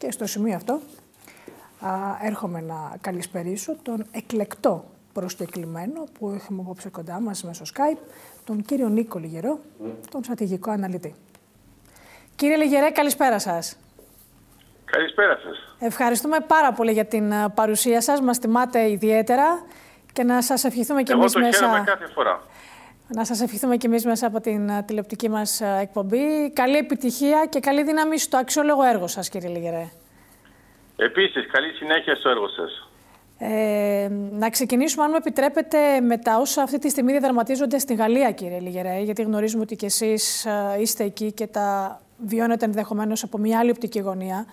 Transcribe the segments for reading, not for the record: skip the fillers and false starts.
Και στο σημείο αυτό έρχομαι να καλησπερίσω τον εκλεκτό προσκεκλημένο που έχουμε απόψε κοντά μας μέσω Skype, τον κύριο Νίκο Λυγερό, τον στρατηγικό αναλυτή. Κύριε Λυγερέ, καλησπέρα σας. Καλησπέρα σας. Ευχαριστούμε πάρα πολύ για την παρουσία σας, μας τιμάτε ιδιαίτερα και να σας ευχηθούμε κι εμείς μέσα... κάθε φορά. Να σας ευχηθούμε κι εμείς μέσα από την τηλεοπτική μας εκπομπή. Καλή επιτυχία και καλή δύναμη στο αξιόλογο έργο σας, κύριε Λυγερέ. Επίσης, καλή συνέχεια στο έργο σας. Να ξεκινήσουμε, αν μου επιτρέπετε, με τα όσα αυτή τη στιγμή διαδραματίζονται στη Γαλλία, κύριε Λυγερέ, γιατί γνωρίζουμε ότι κι εσείς είστε εκεί και τα βιώνετε ενδεχομένως από μια άλλη οπτική γωνία.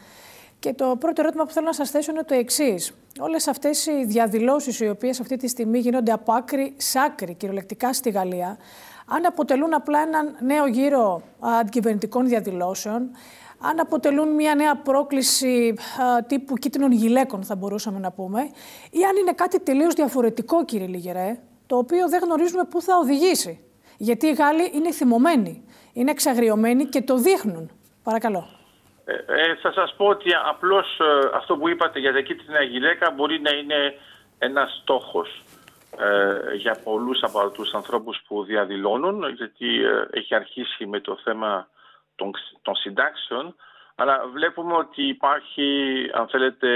Και το πρώτο ερώτημα που θέλω να σας θέσω είναι το εξής. Όλες αυτές οι διαδηλώσεις, οι οποίες αυτή τη στιγμή γίνονται από άκρη σ' άκρη, κυριολεκτικά στη Γαλλία, αν αποτελούν απλά έναν νέο γύρο αντικυβερνητικών διαδηλώσεων, αν αποτελούν μια νέα πρόκληση τύπου κίτρινων γυλαίκων, θα μπορούσαμε να πούμε, ή αν είναι κάτι τελείως διαφορετικό, κύριε Λυγερέ, το οποίο δεν γνωρίζουμε πού θα οδηγήσει. Γιατί οι Γάλλοι είναι θυμωμένοι, είναι εξαγριωμένοι και το δείχνουν. Παρακαλώ. Θα σας πω ότι απλώς αυτό που είπατε για τα κίτρινα γυλαίκα μπορεί να είναι ένας στόχος για πολλούς από τους ανθρώπους που διαδηλώνουν, γιατί έχει αρχίσει με το θέμα των συντάξεων, αλλά βλέπουμε ότι υπάρχει, αν θέλετε,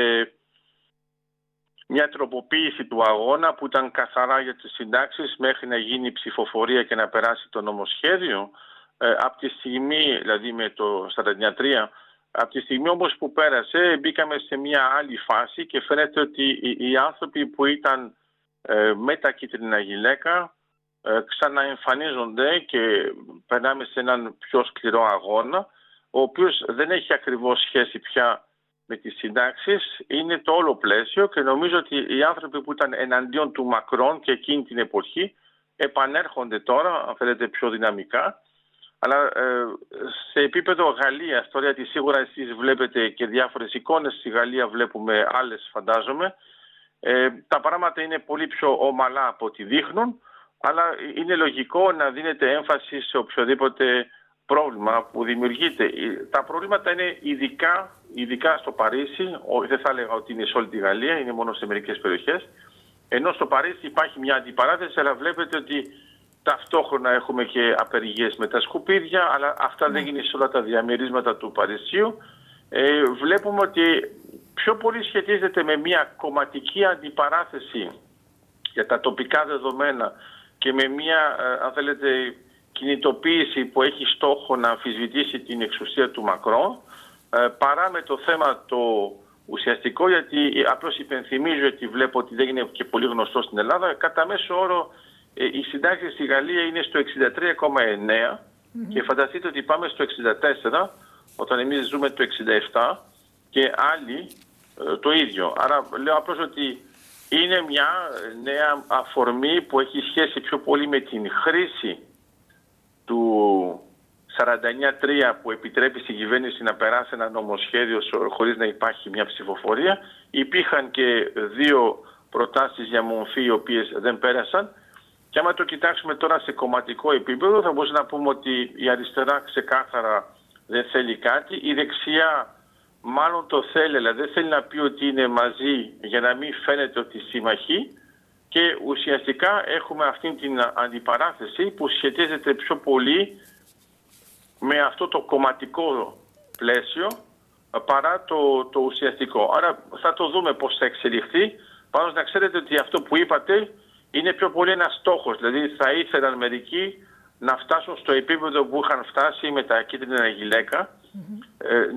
μια τροποποίηση του αγώνα που ήταν καθαρά για τις συντάξεις μέχρι να γίνει ψηφοφορία και να περάσει το νομοσχέδιο. Από τη στιγμή, δηλαδή με το 1943, από τη στιγμή όμως που πέρασε, μπήκαμε σε μια άλλη φάση και φαίνεται ότι οι άνθρωποι που ήταν με τα κίτρινα γυλαίκα ξαναεμφανίζονται και περνάμε σε έναν πιο σκληρό αγώνα, ο οποίος δεν έχει ακριβώς σχέση πια με τις συντάξεις, είναι το όλο πλαίσιο και νομίζω ότι οι άνθρωποι που ήταν εναντίον του Μακρόν και εκείνη την εποχή επανέρχονται τώρα, αν θέλετε, πιο δυναμικά. Αλλά σε επίπεδο Γαλλίας, τώρα γιατί σίγουρα εσείς βλέπετε και διάφορες εικόνες, στη Γαλλία βλέπουμε άλλες φαντάζομαι, τα πράγματα είναι πολύ πιο ομαλά από ό,τι δείχνουν, αλλά είναι λογικό να δίνεται έμφαση σε οποιοδήποτε πρόβλημα που δημιουργείται. Τα προβλήματα είναι ειδικά στο Παρίσι, δεν θα έλεγα ότι είναι σε όλη τη Γαλλία, είναι μόνο σε μερικές περιοχές, ενώ στο Παρίσι υπάρχει μια αντιπαράθεση, αλλά βλέπετε ότι ταυτόχρονα έχουμε και απεργίες με τα σκουπίδια, αλλά αυτά δεν γίνει σε όλα τα διαμερίσματα του Παρισιού. Βλέπουμε ότι πιο πολύ σχετίζεται με μια κομματική αντιπαράθεση για τα τοπικά δεδομένα και με μια, αν θέλετε, κινητοποίηση που έχει στόχο να αμφισβητήσει την εξουσία του Μακρόν, παρά με το θέμα το ουσιαστικό, γιατί απλώς υπενθυμίζω ότι βλέπω ότι δεν είναι και πολύ γνωστό στην Ελλάδα, κατά μέσο όρο οι συντάξεις στη Γαλλία είναι στο 63,9 και φανταστείτε ότι πάμε στο 64 όταν εμείς ζούμε το 67 και άλλοι το ίδιο. Άρα λέω απλώς ότι είναι μια νέα αφορμή που έχει σχέση πιο πολύ με την χρήση του 49.3 που επιτρέπει στην κυβέρνηση να περάσει ένα νομοσχέδιο χωρίς να υπάρχει μια ψηφοφορία. Υπήρχαν και δύο προτάσεις για μορφή οι οποίες δεν πέρασαν. Και άμα το κοιτάξουμε τώρα σε κομματικό επίπεδο, θα μπορούσαμε να πούμε ότι η αριστερά ξεκάθαρα δεν θέλει κάτι. Η δεξιά μάλλον το θέλει, αλλά δεν θέλει να πει ότι είναι μαζί για να μην φαίνεται ότι συμμαχεί. Και ουσιαστικά έχουμε αυτή την αντιπαράθεση που σχετίζεται πιο πολύ με αυτό το κομματικό πλαίσιο παρά το ουσιαστικό. Άρα θα το δούμε πώς θα εξελιχθεί. Πάντως να ξέρετε ότι αυτό που είπατε είναι πιο πολύ ένας στόχος, δηλαδή θα ήθελαν μερικοί να φτάσουν στο επίπεδο που είχαν φτάσει με τα κίτρινα γυλαίκα.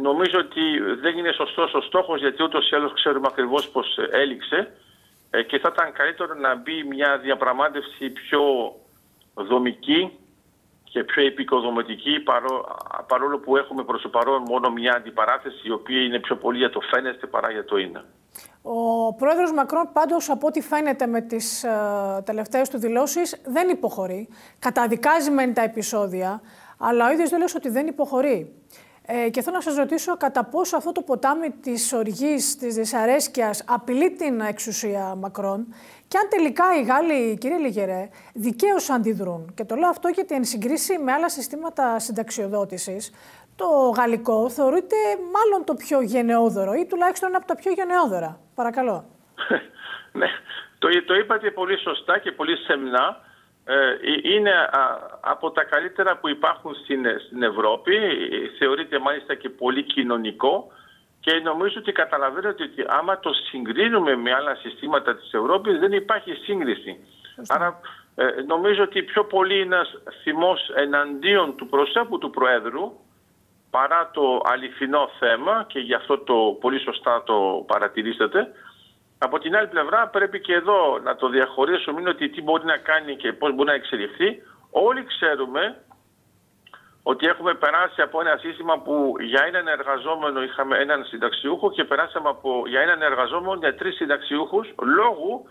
Νομίζω ότι δεν είναι σωστός ο στόχος, γιατί ούτως ή άλλως ξέρουμε ακριβώς πώς έληξε και θα ήταν καλύτερο να μπει μια διαπραγμάτευση πιο δομική και πιο επικοδομητική, παρόλο που έχουμε προς το παρόν μόνο μια αντιπαράθεση η οποία είναι πιο πολύ για το φαίνεται παρά για το είναι. Ο πρόεδρος Μακρόν, πάντως, από ό,τι φαίνεται με τις τελευταίες του δηλώσεις, δεν υποχωρεί. Καταδικάζει μεν τα επεισόδια, αλλά ο ίδιος δήλωσε ότι δεν υποχωρεί. Και θέλω να σας ρωτήσω κατά πόσο αυτό το ποτάμι της οργής, της δυσαρέσκειας, απειλεί την εξουσία Μακρόν και αν τελικά οι Γάλλοι, κύριε Λυγερέ, δικαίως αντιδρούν. Και το λέω αυτό γιατί εν συγκρίση με άλλα συστήματα συνταξιοδότησης, Το γαλλικό θεωρείται μάλλον το πιο γενναιόδωρο ή τουλάχιστον από τα πιο γενναιόδωρα. Παρακαλώ. Ναι, το είπατε πολύ σωστά και πολύ σεμνά. Είναι από τα καλύτερα που υπάρχουν στην Ευρώπη. Θεωρείται μάλιστα και πολύ κοινωνικό. Και νομίζω ότι καταλαβαίνετε ότι άμα το συγκρίνουμε με άλλα συστήματα της Ευρώπης δεν υπάρχει σύγκριση. Άρα νομίζω ότι πιο πολύ είναι ένας θυμός εναντίον του προσώπου του Προέδρου παρά το αληθινό θέμα, και γι' αυτό το πολύ σωστά το παρατηρήσατε. Από την άλλη πλευρά πρέπει και εδώ να το διαχωρίσουμε, είναι ότι τι μπορεί να κάνει και πώς μπορεί να εξελιχθεί. Όλοι ξέρουμε ότι έχουμε περάσει από ένα σύστημα που για έναν εργαζόμενο είχαμε έναν συνταξιούχο και περάσαμε για έναν εργαζόμενο για 3 συνταξιούχους λόγω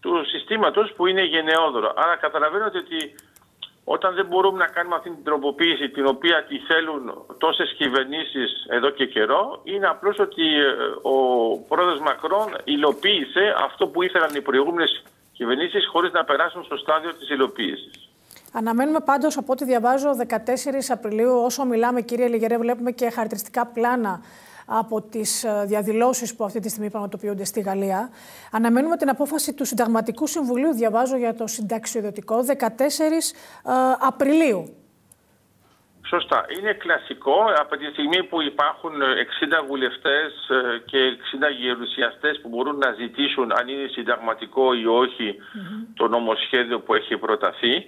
του συστήματος που είναι γενναιόδωρο. Άρα καταλαβαίνετε ότι όταν δεν μπορούμε να κάνουμε αυτή την τροποποίηση την οποία τη θέλουν τόσες κυβερνήσεις εδώ και καιρό, είναι απλώς ότι ο πρόεδρος Μακρόν υλοποίησε αυτό που ήθελαν οι προηγούμενες κυβερνήσεις χωρίς να περάσουν στο στάδιο της υλοποίησης. Αναμένουμε πάντως, από ό,τι διαβάζω, 14 Απριλίου, όσο μιλάμε, κύριε Λυγερέ, βλέπουμε και χαρακτηριστικά πλάνα από τις διαδηλώσεις που αυτή τη στιγμή πραγματοποιούνται στη Γαλλία. Αναμένουμε την απόφαση του Συνταγματικού Συμβουλίου, διαβάζω, για το συνταξιοδοτικό, 14 Απριλίου. Σωστά. Είναι κλασικό από τη στιγμή που υπάρχουν 60 βουλευτές και 60 γερουσιαστές που μπορούν να ζητήσουν αν είναι συνταγματικό ή όχι το νομοσχέδιο που έχει προταθεί.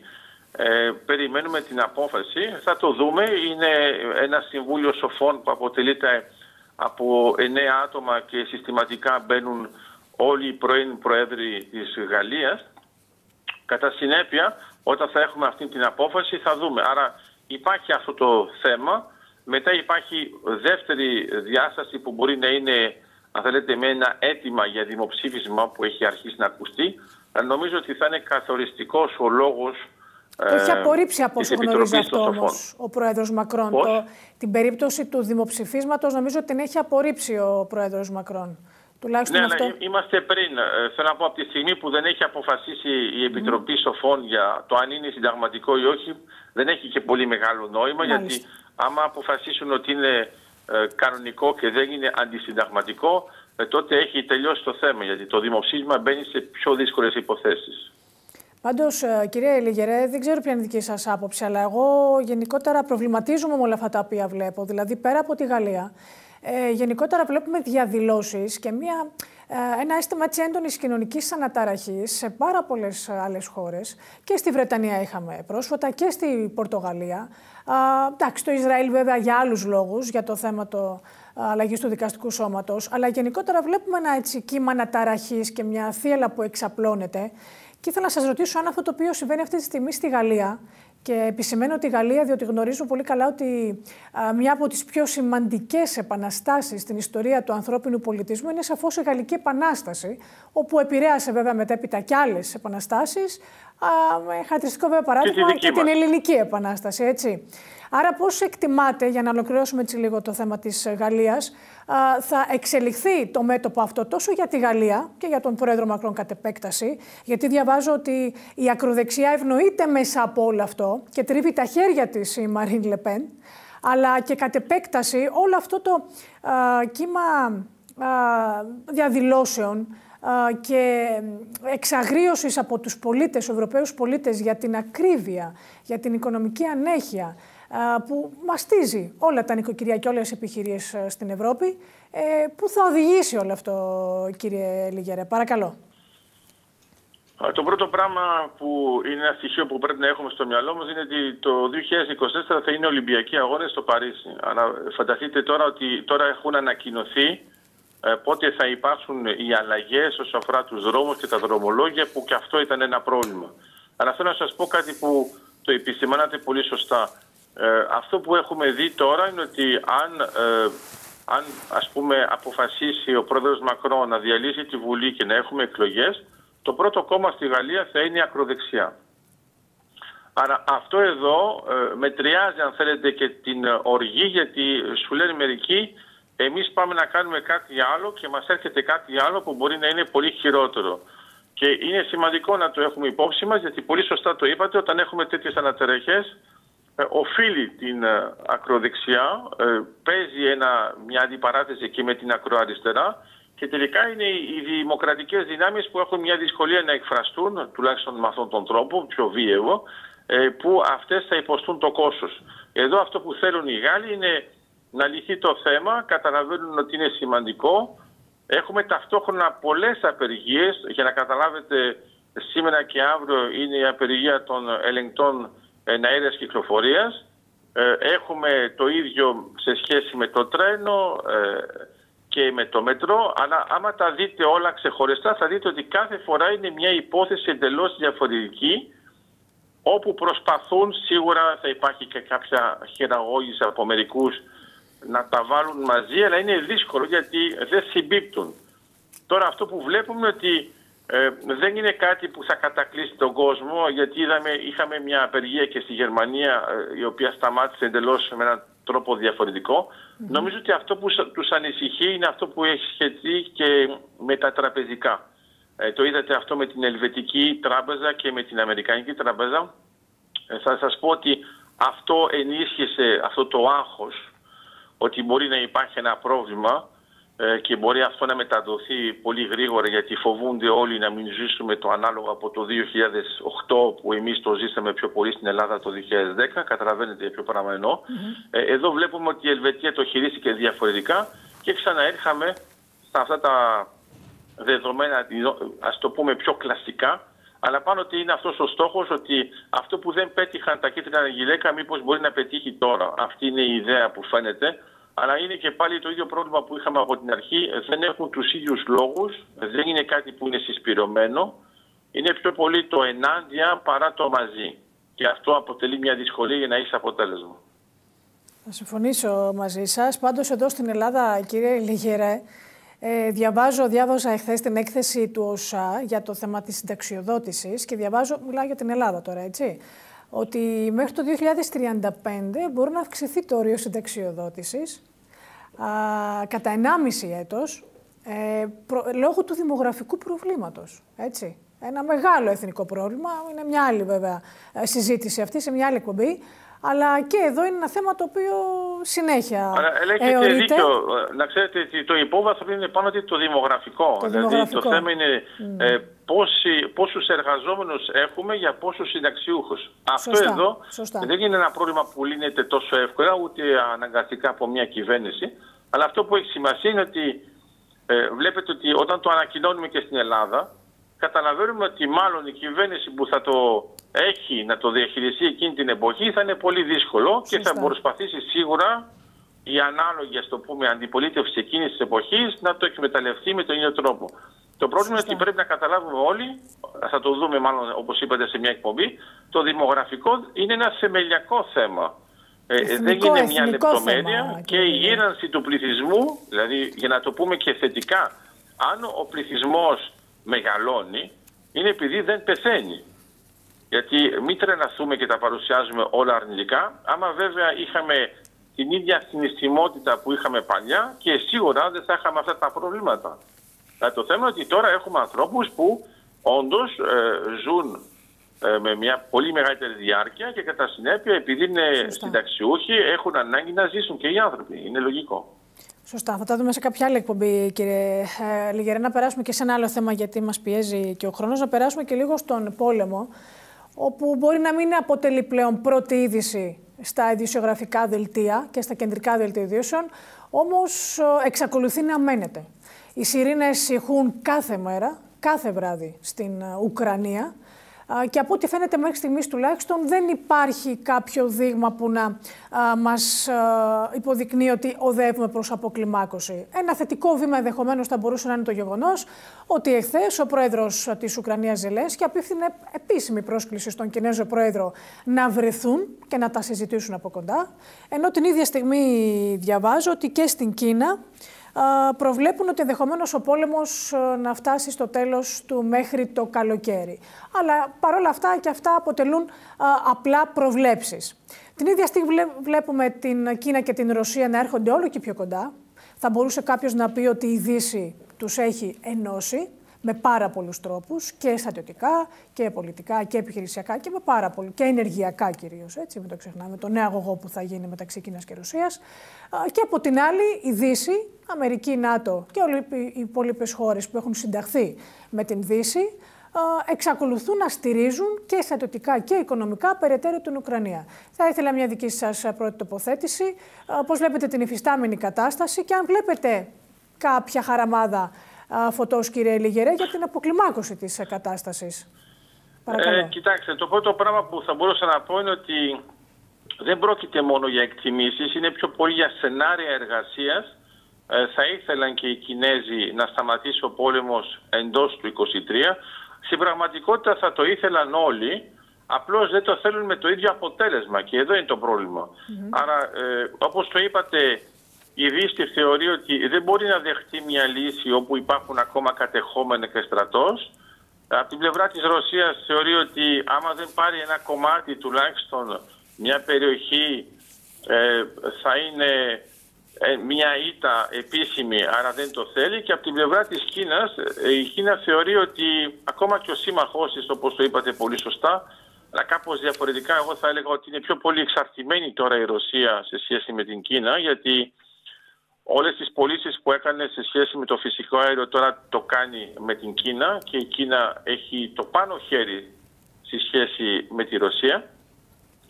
Περιμένουμε την απόφαση. Θα το δούμε. Είναι ένα συμβούλιο σοφών που αποτελείται από 9 άτομα και συστηματικά μπαίνουν όλοι οι πρώην προέδροι της Γαλλίας. Κατά συνέπεια, όταν θα έχουμε αυτή την απόφαση θα δούμε. Άρα υπάρχει αυτό το θέμα. Μετά υπάρχει δεύτερη διάσταση που μπορεί να είναι, αν θέλετε, με ένα αίτημα για δημοψήφισμα που έχει αρχίσει να ακουστεί. Νομίζω ότι θα είναι καθοριστικός ο λόγος. Το έχει απορρίψει, από όσο γνωρίζει αυτό όμως, ο πρόεδρος Μακρόν. Την περίπτωση του δημοψηφίσματος νομίζω την έχει απορρίψει ο πρόεδρος Μακρόν. Τουλάχιστον ναι, αυτό... αλλά είμαστε πριν. Θέλω να πω, από τη στιγμή που δεν έχει αποφασίσει η Επιτροπή Σοφών για το αν είναι συνταγματικό ή όχι, δεν έχει και πολύ μεγάλο νόημα. Μάλιστα. Γιατί άμα αποφασίσουν ότι είναι κανονικό και δεν είναι αντισυνταγματικό, τότε έχει τελειώσει το θέμα. Γιατί το δημοψήφισμα μπαίνει σε πιο δύσκολες υποθέσεις. Πάντως, κύριε Λυγερέ, δεν ξέρω ποια είναι η δική σας άποψη, αλλά εγώ γενικότερα προβληματίζομαι με όλα αυτά τα οποία βλέπω. Δηλαδή, πέρα από τη Γαλλία, γενικότερα βλέπουμε διαδηλώσεις και ένα αίσθημα έτσι έντονης κοινωνικής αναταραχής σε πάρα πολλές άλλες χώρες. Και στη Βρετανία είχαμε πρόσφατα και στη Πορτογαλία. Εντάξει, το Ισραήλ βέβαια για άλλους λόγους, για το θέμα το αλλαγής του δικαστικού σώματος. Αλλά γενικότερα βλέπουμε ένα έτσι κύμα αναταραχής και μια θύελλα που εξαπλώνεται. Και ήθελα να σας ρωτήσω αν αυτό το οποίο συμβαίνει αυτή τη στιγμή στη Γαλλία, και επισημαίνω τη Γαλλία διότι γνωρίζω πολύ καλά ότι μια από τις πιο σημαντικές επαναστάσεις στην ιστορία του ανθρώπινου πολιτισμού είναι σαφώς η Γαλλική Επανάσταση, όπου επηρέασε βέβαια μετέπειτα κι άλλες επαναστάσεις, με χαρακτηριστικό βέβαια παράδειγμα και την Ελληνική Επανάσταση, έτσι. Άρα πώς εκτιμάτε, για να ολοκληρώσουμε έτσι λίγο το θέμα της Γαλλίας, θα εξελιχθεί το μέτωπο αυτό τόσο για τη Γαλλία και για τον πρόεδρο Μακρόν κατ' επέκταση, γιατί διαβάζω ότι η ακροδεξιά ευνοείται μέσα από όλο αυτό και τρίβει τα χέρια της η Μαρίν Λεπέν, αλλά και κατ' επέκταση όλο αυτό το κύμα διαδηλώσεων και εξαγρίωσης από τους πολίτες, Ευρωπαίους πολίτες, για την ακρίβεια, για την οικονομική ανέχεια που μαστίζει όλα τα νοικοκυριά και όλες τις επιχειρήσεις στην Ευρώπη. Πού θα οδηγήσει όλο αυτό, κύριε Λυγερέ, παρακαλώ. Το πρώτο πράγμα που είναι ένα στοιχείο που πρέπει να έχουμε στο μυαλό μας είναι ότι το 2024 θα είναι Ολυμπιακοί Αγώνες στο Παρίσι. Αλλά φανταστείτε τώρα ότι τώρα έχουν ανακοινωθεί πότε θα υπάρξουν οι αλλαγές όσον αφορά τους δρόμους και τα δρομολόγια, που και αυτό ήταν ένα πρόβλημα. Αλλά θέλω να σας πω κάτι που το επισημάνατε πολύ σωστά. Αυτό που έχουμε δει τώρα είναι ότι αν ας πούμε αποφασίσει ο πρόεδρος Μακρόν να διαλύσει τη Βουλή και να έχουμε εκλογές, το πρώτο κόμμα στη Γαλλία θα είναι η ακροδεξιά. Άρα αυτό εδώ μετριάζει, αν θέλετε, και την οργή, γιατί σου λένε μερικοί εμείς πάμε να κάνουμε κάτι άλλο και μας έρχεται κάτι άλλο που μπορεί να είναι πολύ χειρότερο. Και είναι σημαντικό να το έχουμε υπόψη μας, γιατί πολύ σωστά το είπατε, όταν έχουμε τέτοιες αναταραχές οφείλει την ακροδεξιά, παίζει μια αντιπαράθεση και με την ακροαριστερά και τελικά είναι οι δημοκρατικές δυνάμεις που έχουν μια δυσκολία να εκφραστούν, τουλάχιστον με αυτόν τον τρόπο, πιο βίαιο, που αυτές θα υποστούν το κόστος. Εδώ αυτό που θέλουν οι Γάλλοι είναι να λυθεί το θέμα, καταλαβαίνουν ότι είναι σημαντικό. Έχουμε ταυτόχρονα πολλές απεργίες, για να καταλάβετε σήμερα και αύριο είναι η απεργία των ελεγκτών εναέρειας κυκλοφορίας. Έχουμε το ίδιο σε σχέση με το τρένο και με το μετρό, αλλά άμα τα δείτε όλα ξεχωριστά θα δείτε ότι κάθε φορά είναι μια υπόθεση εντελώς διαφορετική, όπου προσπαθούν, σίγουρα θα υπάρχει και κάποια χειραγώγηση από μερικούς, να τα βάλουν μαζί, αλλά είναι δύσκολο γιατί δεν συμπίπτουν. Τώρα αυτό που βλέπουμε ότι δεν είναι κάτι που θα κατακλείσει τον κόσμο, γιατί είχαμε μια απεργία και στη Γερμανία η οποία σταμάτησε εντελώς με έναν τρόπο διαφορετικό. Νομίζω ότι αυτό που τους ανησυχεί είναι αυτό που έχει σχετίσει και με τα τραπεζικά. Το είδατε αυτό με την Ελβετική Τράπεζα και με την Αμερικανική Τράπεζα. Θα σας πω ότι αυτό ενίσχυσε αυτό το άγχος ότι μπορεί να υπάρχει ένα πρόβλημα και μπορεί αυτό να μεταδοθεί πολύ γρήγορα, γιατί φοβούνται όλοι να μην ζήσουμε το ανάλογο από το 2008 που εμείς το ζήσαμε πιο πολύ στην Ελλάδα το 2010. Καταλαβαίνετε ποιο πράγμα εννοώ. Εδώ βλέπουμε ότι η Ελβετία το χειρίστηκε διαφορετικά και ξαναέρχαμε στα αυτά τα δεδομένα, ας το πούμε πιο κλασικά, αλλά πάνω ότι είναι αυτός ο στόχος, ότι αυτό που δεν πέτυχαν τα κίτρινα γυλαίκα μήπως μπορεί να πετύχει τώρα. Αυτή είναι η ιδέα που φαίνεται, αλλά είναι και πάλι το ίδιο πρόβλημα που είχαμε από την αρχή. Δεν έχουν τους ίδιους λόγους, δεν είναι κάτι που είναι συσπηρωμένο, είναι πιο πολύ το ενάντια παρά το μαζί και αυτό αποτελεί μια δυσκολία για να έχεις αποτέλεσμα. Θα συμφωνήσω μαζί σας. Πάντως εδώ στην Ελλάδα, κύριε Λυγερέ, διάβασα εχθές την έκθεση του ΟΣΑ για το θέμα της συνταξιοδότησης και μιλάω για την Ελλάδα τώρα, έτσι, ότι μέχρι το 2035 μπορεί να αυξηθεί το όριο συνταξιοδότησης κατά 1,5 έτος λόγω του δημογραφικού προβλήματος, έτσι. Ένα μεγάλο εθνικό πρόβλημα, είναι μια άλλη βέβαια συζήτηση αυτή σε μια άλλη εκπομπή, αλλά και εδώ είναι ένα θέμα το οποίο συνέχεια αιωρείται. Να ξέρετε ότι το υπόβαθρο είναι πάνω ότι το δημογραφικό. Το θέμα είναι πόσους εργαζόμενους έχουμε για πόσους συνταξιούχους. Σωστά, αυτό εδώ δεν είναι ένα πρόβλημα που λύνεται τόσο εύκολα, ούτε αναγκαστικά από μια κυβέρνηση. Αλλά αυτό που έχει σημασία είναι ότι βλέπετε ότι όταν το ανακοινώνουμε και στην Ελλάδα, καταλαβαίνουμε ότι μάλλον η κυβέρνηση που θα το έχει να το διαχειριστεί εκείνη την εποχή θα είναι πολύ δύσκολο. Σωστά. Και θα προσπαθήσει σίγουρα η ανάλογη, ας το πούμε, αντιπολίτευση εκείνης της εποχής να το εκμεταλλευτεί με τον ίδιο τρόπο. Το πρόβλημα είναι ότι πρέπει να καταλάβουμε όλοι, θα το δούμε μάλλον όπως είπατε σε μια εκπομπή, το δημογραφικό είναι ένα θεμελιακό θέμα. Δεν είναι μια λεπτομέρεια θέμα, και η γύρανση του πληθυσμού, δηλαδή για να το πούμε και θετικά, αν ο πληθυσμός μεγαλώνει, είναι επειδή δεν πεθαίνει. Γιατί μην τρελαθούμε και τα παρουσιάζουμε όλα αρνητικά. Άμα βέβαια είχαμε την ίδια συναισθημότητα που είχαμε παλιά, και σίγουρα δεν θα είχαμε αυτά τα προβλήματα. Δηλαδή, το θέμα είναι ότι τώρα έχουμε ανθρώπους που όντως ζουν με μια πολύ μεγαλύτερη διάρκεια και κατά συνέπεια, επειδή είναι συνταξιούχοι, έχουν ανάγκη να ζήσουν και οι άνθρωποι. Είναι λογικό. Σωστά. Θα τα δούμε σε κάποια άλλη εκπομπή, κύριε Λυγερέ. Να περάσουμε και σε ένα άλλο θέμα, γιατί μας πιέζει και ο χρόνος. Να περάσουμε και λίγο στον πόλεμο, όπου μπορεί να μην αποτελεί πλέον πρώτη είδηση στα ειδησιογραφικά δελτία και στα κεντρικά δελτία ειδήσεων, όμως εξακολουθεί να μένεται. Οι σιρήνες ηχούν κάθε μέρα, κάθε βράδυ στην Ουκρανία και από ό,τι φαίνεται μέχρι στιγμής τουλάχιστον δεν υπάρχει κάποιο δείγμα που να μας υποδεικνύει ότι οδεύουμε προς αποκλιμάκωση. Ένα θετικό βήμα ενδεχομένως θα μπορούσε να είναι το γεγονός ότι εχθές ο πρόεδρος της Ουκρανίας Ζελένσκι απίφθινε επίσημη πρόσκληση στον Κινέζο πρόεδρο να βρεθούν και να τα συζητήσουν από κοντά, ενώ την ίδια στιγμή διαβάζω ότι και στην Κίνα προβλέπουν ότι ενδεχομένως ο πόλεμος να φτάσει στο τέλος του μέχρι το καλοκαίρι. Αλλά παρόλα αυτά και αυτά αποτελούν απλά προβλέψεις. Την ίδια στιγμή βλέπουμε την Κίνα και την Ρωσία να έρχονται όλο και πιο κοντά. Θα μπορούσε κάποιος να πει ότι η Δύση τους έχει ενώσει. με πάρα πολλούς τρόπους, και στρατιωτικά και πολιτικά και επιχειρησιακά και, και ενεργειακά κυρίως, έτσι, μην το ξεχνάμε, τον νέο αγωγό που θα γίνει μεταξύ Κίνας και Ρωσίας. Και από την άλλη η Δύση, Αμερική, ΝΑΤΟ και οι υπόλοιπες χώρες που έχουν συνταχθεί με την Δύση, εξακολουθούν να στηρίζουν και στρατιωτικά και οικονομικά περαιτέρω την Ουκρανία. Θα ήθελα μια δική σας πρώτη τοποθέτηση. Πώς βλέπετε την υφιστάμενη κατάσταση και αν βλέπετε κάποια χαραμάδα φωτός, κύριε Λυγερέ, για την αποκλιμάκωση της κατάστασης? Κοιτάξτε, το πρώτο πράγμα που θα μπορούσα να πω είναι ότι δεν πρόκειται μόνο για εκτιμήσεις, είναι πιο πολύ για σενάρια εργασίας. Θα ήθελαν και οι Κινέζοι να σταματήσει ο πόλεμος εντός του 23. Στην πραγματικότητα θα το ήθελαν όλοι, απλώς δεν το θέλουν με το ίδιο αποτέλεσμα, και εδώ είναι το πρόβλημα. Άρα, όπως το είπατε, η Δύση θεωρεί ότι δεν μπορεί να δεχτεί μια λύση όπου υπάρχουν ακόμα κατεχόμενα και στρατός. Από την πλευρά της Ρωσίας θεωρεί ότι άμα δεν πάρει ένα κομμάτι, τουλάχιστον μια περιοχή, θα είναι μια ήττα επίσημη, άρα δεν το θέλει. Και από την πλευρά της Κίνας, η Κίνα θεωρεί ότι ακόμα και ο σύμμαχός της, όπως το είπατε πολύ σωστά, αλλά κάπως διαφορετικά, εγώ θα έλεγα ότι είναι πιο πολύ εξαρτημένη τώρα η Ρωσία σε σχέση με την Κίνα, γιατί όλες τις πωλήσεις που έκανε σε σχέση με το φυσικό αέριο τώρα το κάνει με την Κίνα, και η Κίνα έχει το πάνω χέρι στη σχέση με τη Ρωσία.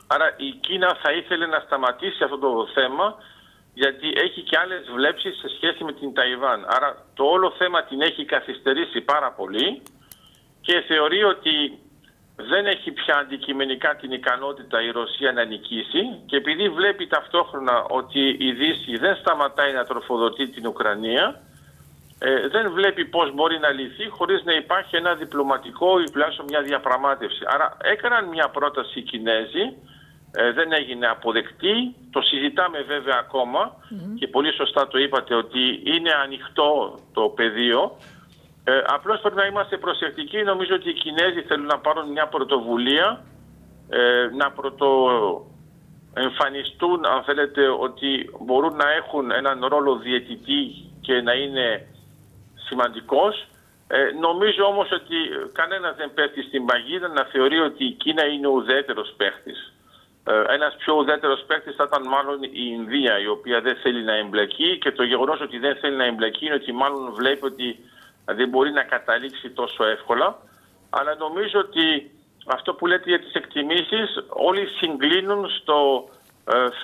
Άρα η Κίνα θα ήθελε να σταματήσει αυτό το θέμα, γιατί έχει και άλλες βλέψεις σε σχέση με την Ταϊβάν. Άρα το όλο θέμα την έχει καθυστερήσει πάρα πολύ και θεωρεί ότι δεν έχει πια αντικειμενικά την ικανότητα η Ρωσία να νικήσει, και επειδή βλέπει ταυτόχρονα ότι η Δύση δεν σταματάει να τροφοδοτεί την Ουκρανία, δεν βλέπει πώς μπορεί να λυθεί χωρίς να υπάρχει ένα διπλωματικό ή πλάσο μια διαπραγμάτευση. Άρα έκαναν μια πρόταση οι Κινέζοι, δεν έγινε αποδεκτή, το συζητάμε βέβαια ακόμα, και πολύ σωστά το είπατε ότι είναι ανοιχτό το πεδίο. Απλώς πρέπει να είμαστε προσεκτικοί. Νομίζω ότι οι Κινέζοι θέλουν να πάρουν μια πρωτοβουλία, να πρωτοεμφανιστούν, αν θέλετε, ότι μπορούν να έχουν έναν ρόλο διαιτητή και να είναι σημαντικός. Νομίζω όμως ότι κανένας δεν πέφτει στην παγίδα να θεωρεί ότι η Κίνα είναι ο ουδέτερος παίχτης. Ένας πιο ουδέτερος παίκτης θα ήταν μάλλον η Ινδία, η οποία δεν θέλει να εμπλακεί, και το γεγονός ότι δεν θέλει να εμπλακεί είναι ότι μάλλον βλέπει ότι δεν μπορεί να καταλήξει τόσο εύκολα. Αλλά νομίζω ότι αυτό που λέτε για τις εκτιμήσεις, όλοι συγκλίνουν στο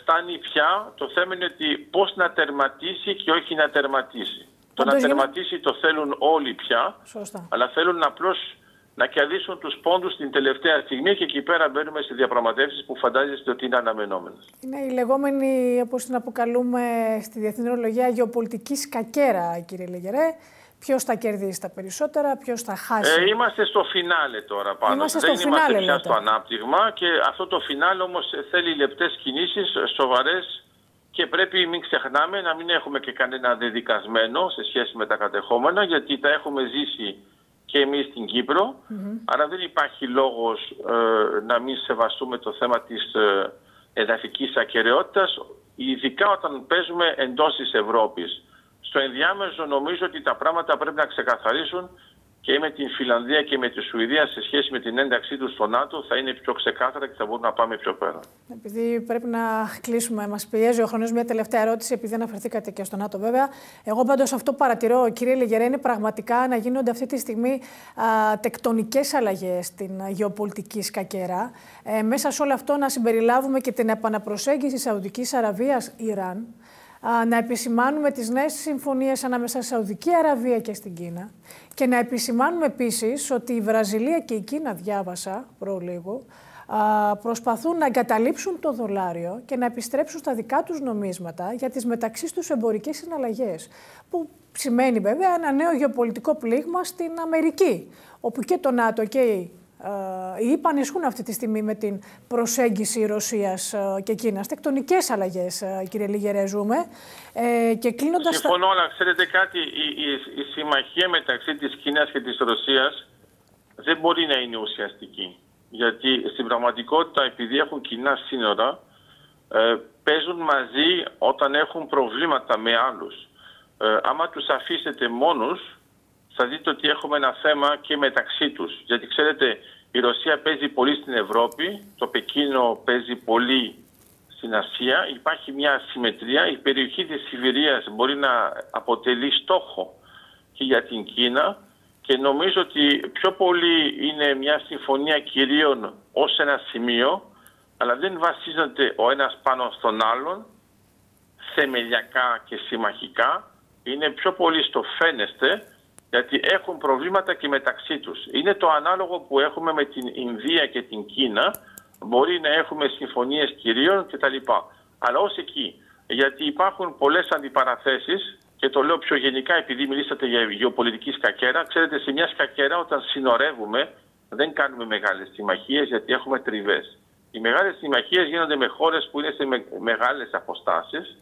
φτάνει πια. Το θέμα είναι ότι πώς να τερματίσει και όχι να τερματίσει. Το να τερματίσει το θέλουν όλοι πια, σωστά, αλλά θέλουν απλώς να κερδίσουν τους πόντους την τελευταία στιγμή, και εκεί πέρα μπαίνουμε σε διαπραγματεύσεις που φαντάζεστε ότι είναι αναμενόμενες. Είναι η λεγόμενη, όπως την αποκαλούμε στη διεθνή ορολογία, γεωπολιτική σκακέρα, κύριε Λυγερέ. Ποιος θα κερδίσει τα περισσότερα, ποιος θα χάσει? Είμαστε στο φινάλε τώρα πάνω. Δεν είμαστε πια στο ανάπτυγμα, και αυτό το φινάλε όμως θέλει λεπτές κινήσεις, σοβαρές, και πρέπει, μην ξεχνάμε, να μην έχουμε και κανένα δεδικασμένο σε σχέση με τα κατεχόμενα, γιατί τα έχουμε ζήσει και εμείς στην Κύπρο. Άρα δεν υπάρχει λόγος να μην σεβαστούμε το θέμα της εδαφικής ακεραιότητας, ειδικά όταν παίζουμε εντός της Ευρώπης. Στο ενδιάμεσο νομίζω ότι τα πράγματα πρέπει να ξεκαθαρίσουν, και με την Φιλανδία και με τη Σουηδία σε σχέση με την ένταξή τους στο ΝΑΤΟ θα είναι πιο ξεκάθαρα και θα μπορούν να πάμε πιο πέρα. Επειδή πρέπει να κλείσουμε, μας πιέζει ο χρόνος, μια τελευταία ερώτηση, επειδή αναφερθήκατε και στο ΝΑΤΟ βέβαια. Εγώ πάντως αυτό παρατηρώ, κύριε Λυγερέ, είναι πραγματικά να γίνονται αυτή τη στιγμή τεκτονικές αλλαγές στην γεωπολιτική σκακέρα. Μέσα σε όλο αυτό να συμπεριλάβουμε και την επαναπροσέγγιση Σαουδικής Αραβίας Ιράν. Να επισημάνουμε τις νέες συμφωνίες ανάμεσα στη Σαουδική Αραβία και στην Κίνα, και να επισημάνουμε επίσης ότι η Βραζιλία και η Κίνα, διάβασα προλίγο, προσπαθούν να εγκαταλείψουν το δολάριο και να επιστρέψουν στα δικά τους νομίσματα για τις μεταξύ τους εμπορικές συναλλαγές, που σημαίνει βέβαια ένα νέο γεωπολιτικό πλήγμα στην Αμερική, όπου και το ΝΑΤΟ και οι ΗΠΑ ανισχούν αυτή τη στιγμή με την προσέγγιση Ρωσίας και Κίνας. Τεκτονικές αλλαγές, κύριε Λυγερέ, ζούμε. Και κλείνοντας... Συμφωνώ, αλλά ξέρετε κάτι, η συμμαχία μεταξύ της Κίνας και της Ρωσίας δεν μπορεί να είναι ουσιαστική. Γιατί στην πραγματικότητα, επειδή έχουν κοινά σύνορα, παίζουν μαζί όταν έχουν προβλήματα με άλλους. Άμα τους αφήσετε μόνους, θα δείτε ότι έχουμε ένα θέμα και μεταξύ τους. Γιατί ξέρετε, η Ρωσία παίζει πολύ στην Ευρώπη, το Πεκίνο παίζει πολύ στην Ασία. Υπάρχει μια ασυμμετρία. Η περιοχή της Σιβηρίας μπορεί να αποτελεί στόχο και για την Κίνα. Και νομίζω ότι πιο πολύ είναι μια συμφωνία κυρίων ως ένα σημείο, αλλά δεν βασίζονται ο ένας πάνω στον άλλον, θεμελιακά και συμμαχικά. Είναι πιο πολύ στο φαίνεστε, γιατί έχουν προβλήματα και μεταξύ τους. Είναι το ανάλογο που έχουμε με την Ινδία και την Κίνα. Μπορεί να έχουμε συμφωνίες κυρίων κτλ. Αλλά ως εκεί, γιατί υπάρχουν πολλές αντιπαραθέσεις, και το λέω πιο γενικά επειδή μιλήσατε για γεωπολιτική σκακέρα. Ξέρετε, σε μια σκακέρα όταν συνορεύουμε δεν κάνουμε μεγάλες συμμαχίες, γιατί έχουμε τριβές. Οι μεγάλες συμμαχίες γίνονται με χώρες που είναι σε μεγάλες αποστάσεις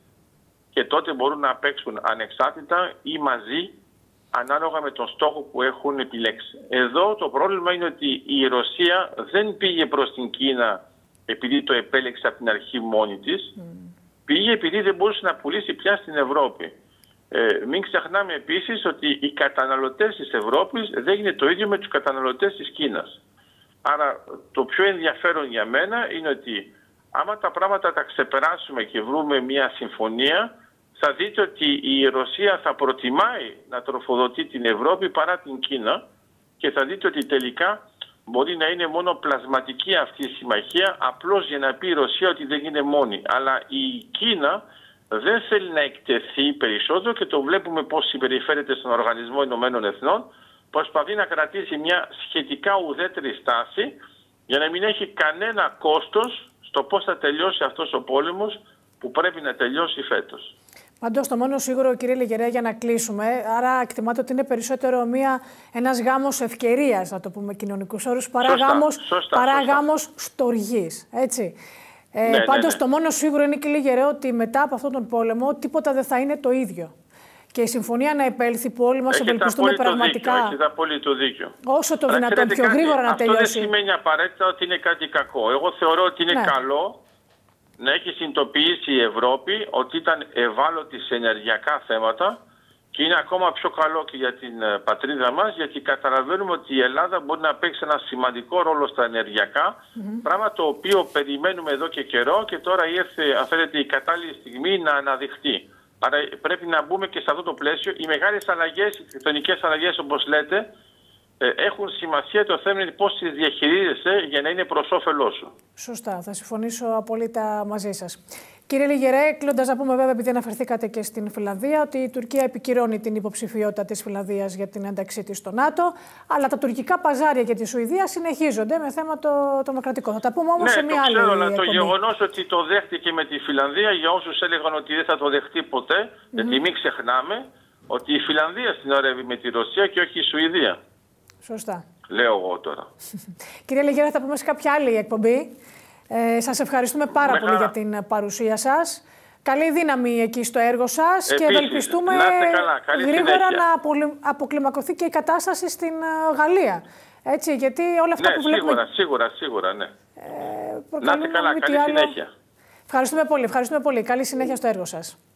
και τότε μπορούν να παίξουν ανεξάρτητα ή μαζί, ανάλογα με τον στόχο που έχουν επιλέξει. Εδώ το πρόβλημα είναι ότι η Ρωσία δεν πήγε προς την Κίνα επειδή το επέλεξε από την αρχή μόνη της. Πήγε επειδή δεν μπορούσε να πουλήσει πια στην Ευρώπη. Μην ξεχνάμε επίσης ότι οι καταναλωτές της Ευρώπης δεν είναι το ίδιο με τους καταναλωτές της Κίνας. Άρα το πιο ενδιαφέρον για μένα είναι ότι άμα τα πράγματα τα ξεπεράσουμε και βρούμε μια συμφωνία, θα δείτε ότι η Ρωσία θα προτιμάει να τροφοδοτεί την Ευρώπη παρά την Κίνα, και θα δείτε ότι τελικά μπορεί να είναι μόνο πλασματική αυτή η συμμαχία, απλώς για να πει η Ρωσία ότι δεν είναι μόνη. Αλλά η Κίνα δεν θέλει να εκτεθεί περισσότερο και το βλέπουμε πώς συμπεριφέρεται στον Οργανισμό Ηνωμένων Εθνών. Προσπαθεί να κρατήσει μια σχετικά ουδέτερη στάση για να μην έχει κανένα κόστος στο πώς θα τελειώσει αυτός ο πόλεμος που πρέπει να τελειώσει φέτος. Πάντως, το μόνο σίγουρο, κύριε Λυγερέ, για να κλείσουμε, άρα εκτιμάτε ότι είναι περισσότερο ένας γάμος ευκαιρίας, να το πούμε κοινωνικούς όρους, παρά γάμος στοργής, έτσι. Πάντως, το μόνο σίγουρο είναι, κύριε Λυγερέ, ότι μετά από αυτόν τον πόλεμο τίποτα δεν θα είναι το ίδιο. Και η συμφωνία να επέλθει που όλοι μας ευελπιστούμε πραγματικά. Έχετε απόλυτο δίκιο. Όσο το δυνατόν πιο γρήγορα να τελειώσει. Αυτό δεν σημαίνει απαραίτητα ότι είναι κάτι κακό. Εγώ θεωρώ ότι είναι καλό να έχει συνειδητοποιήσει η Ευρώπη ότι ήταν ευάλωτη σε ενεργειακά θέματα, και είναι ακόμα πιο καλό και για την πατρίδα μας, γιατί καταλαβαίνουμε ότι η Ελλάδα μπορεί να παίξει ένα σημαντικό ρόλο στα ενεργειακά, πράγμα το οποίο περιμένουμε εδώ και καιρό, και τώρα ήρθε, αν θέλετε, η κατάλληλη στιγμή να αναδειχθεί. Άρα πρέπει να μπούμε και σε αυτό το πλαίσιο. Οι μεγάλες αλλαγές, οι τεκτονικές αλλαγές, όπως λέτε, έχουν σημασία. Το θέμα είναι πώς τις διαχειρίζεσαι για να είναι προς όφελός σου. Σωστά. Θα συμφωνήσω απόλυτα μαζί σας. Κύριε Λυγερέ, κλείνοντας να πούμε, βέβαια, επειδή αναφερθήκατε και στην Φιλανδία, ότι η Τουρκία επικυρώνει την υποψηφιότητα της Φιλανδίας για την ένταξή της στο ΝΑΤΟ, αλλά τα τουρκικά παζάρια για τη Σουηδία συνεχίζονται με θέμα το δημοκρατικό. Θα τα πούμε όμως σε μια άλλη εκπομπή. Ναι, το γεγονός ότι το δέχτηκε με τη Φιλανδία, για όσους έλεγαν ότι δεν θα το δεχτεί ποτέ, γιατί μην ξεχνάμε ότι η Φιλανδία συνορεύει με τη Ρωσία και όχι η Σουηδία. Σωστά. Λέω εγώ τώρα. Κύριε Λυγερέ, θα πούμε σε κάποια άλλη εκπομπή. Σας ευχαριστούμε πάρα πολύ για την παρουσία σας. Καλή δύναμη εκεί στο έργο σας. Επίσης, και ευελπιστούμε γρήγορα να αποκλιμακωθεί και η κατάσταση στην Γαλλία. Έτσι, γιατί όλα αυτά που βλέπουμε... Σίγουρα, ναι. Να είστε καλά, καλή συνέχεια. Ευχαριστούμε πολύ. Καλή συνέχεια στο έργο σας.